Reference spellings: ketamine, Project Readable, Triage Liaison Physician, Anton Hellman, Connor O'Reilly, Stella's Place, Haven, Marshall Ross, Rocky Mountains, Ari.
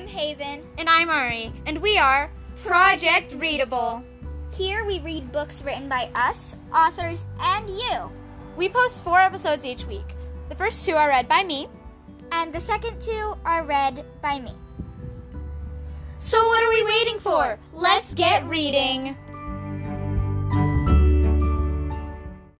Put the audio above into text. I'm Haven. And I'm Ari. And we are Project Readable. Here we read books written by us, authors, and you. We post 4 episodes each week. The first 2 are read by me. And the second 2 are read by me. So what are we waiting for? Let's get reading!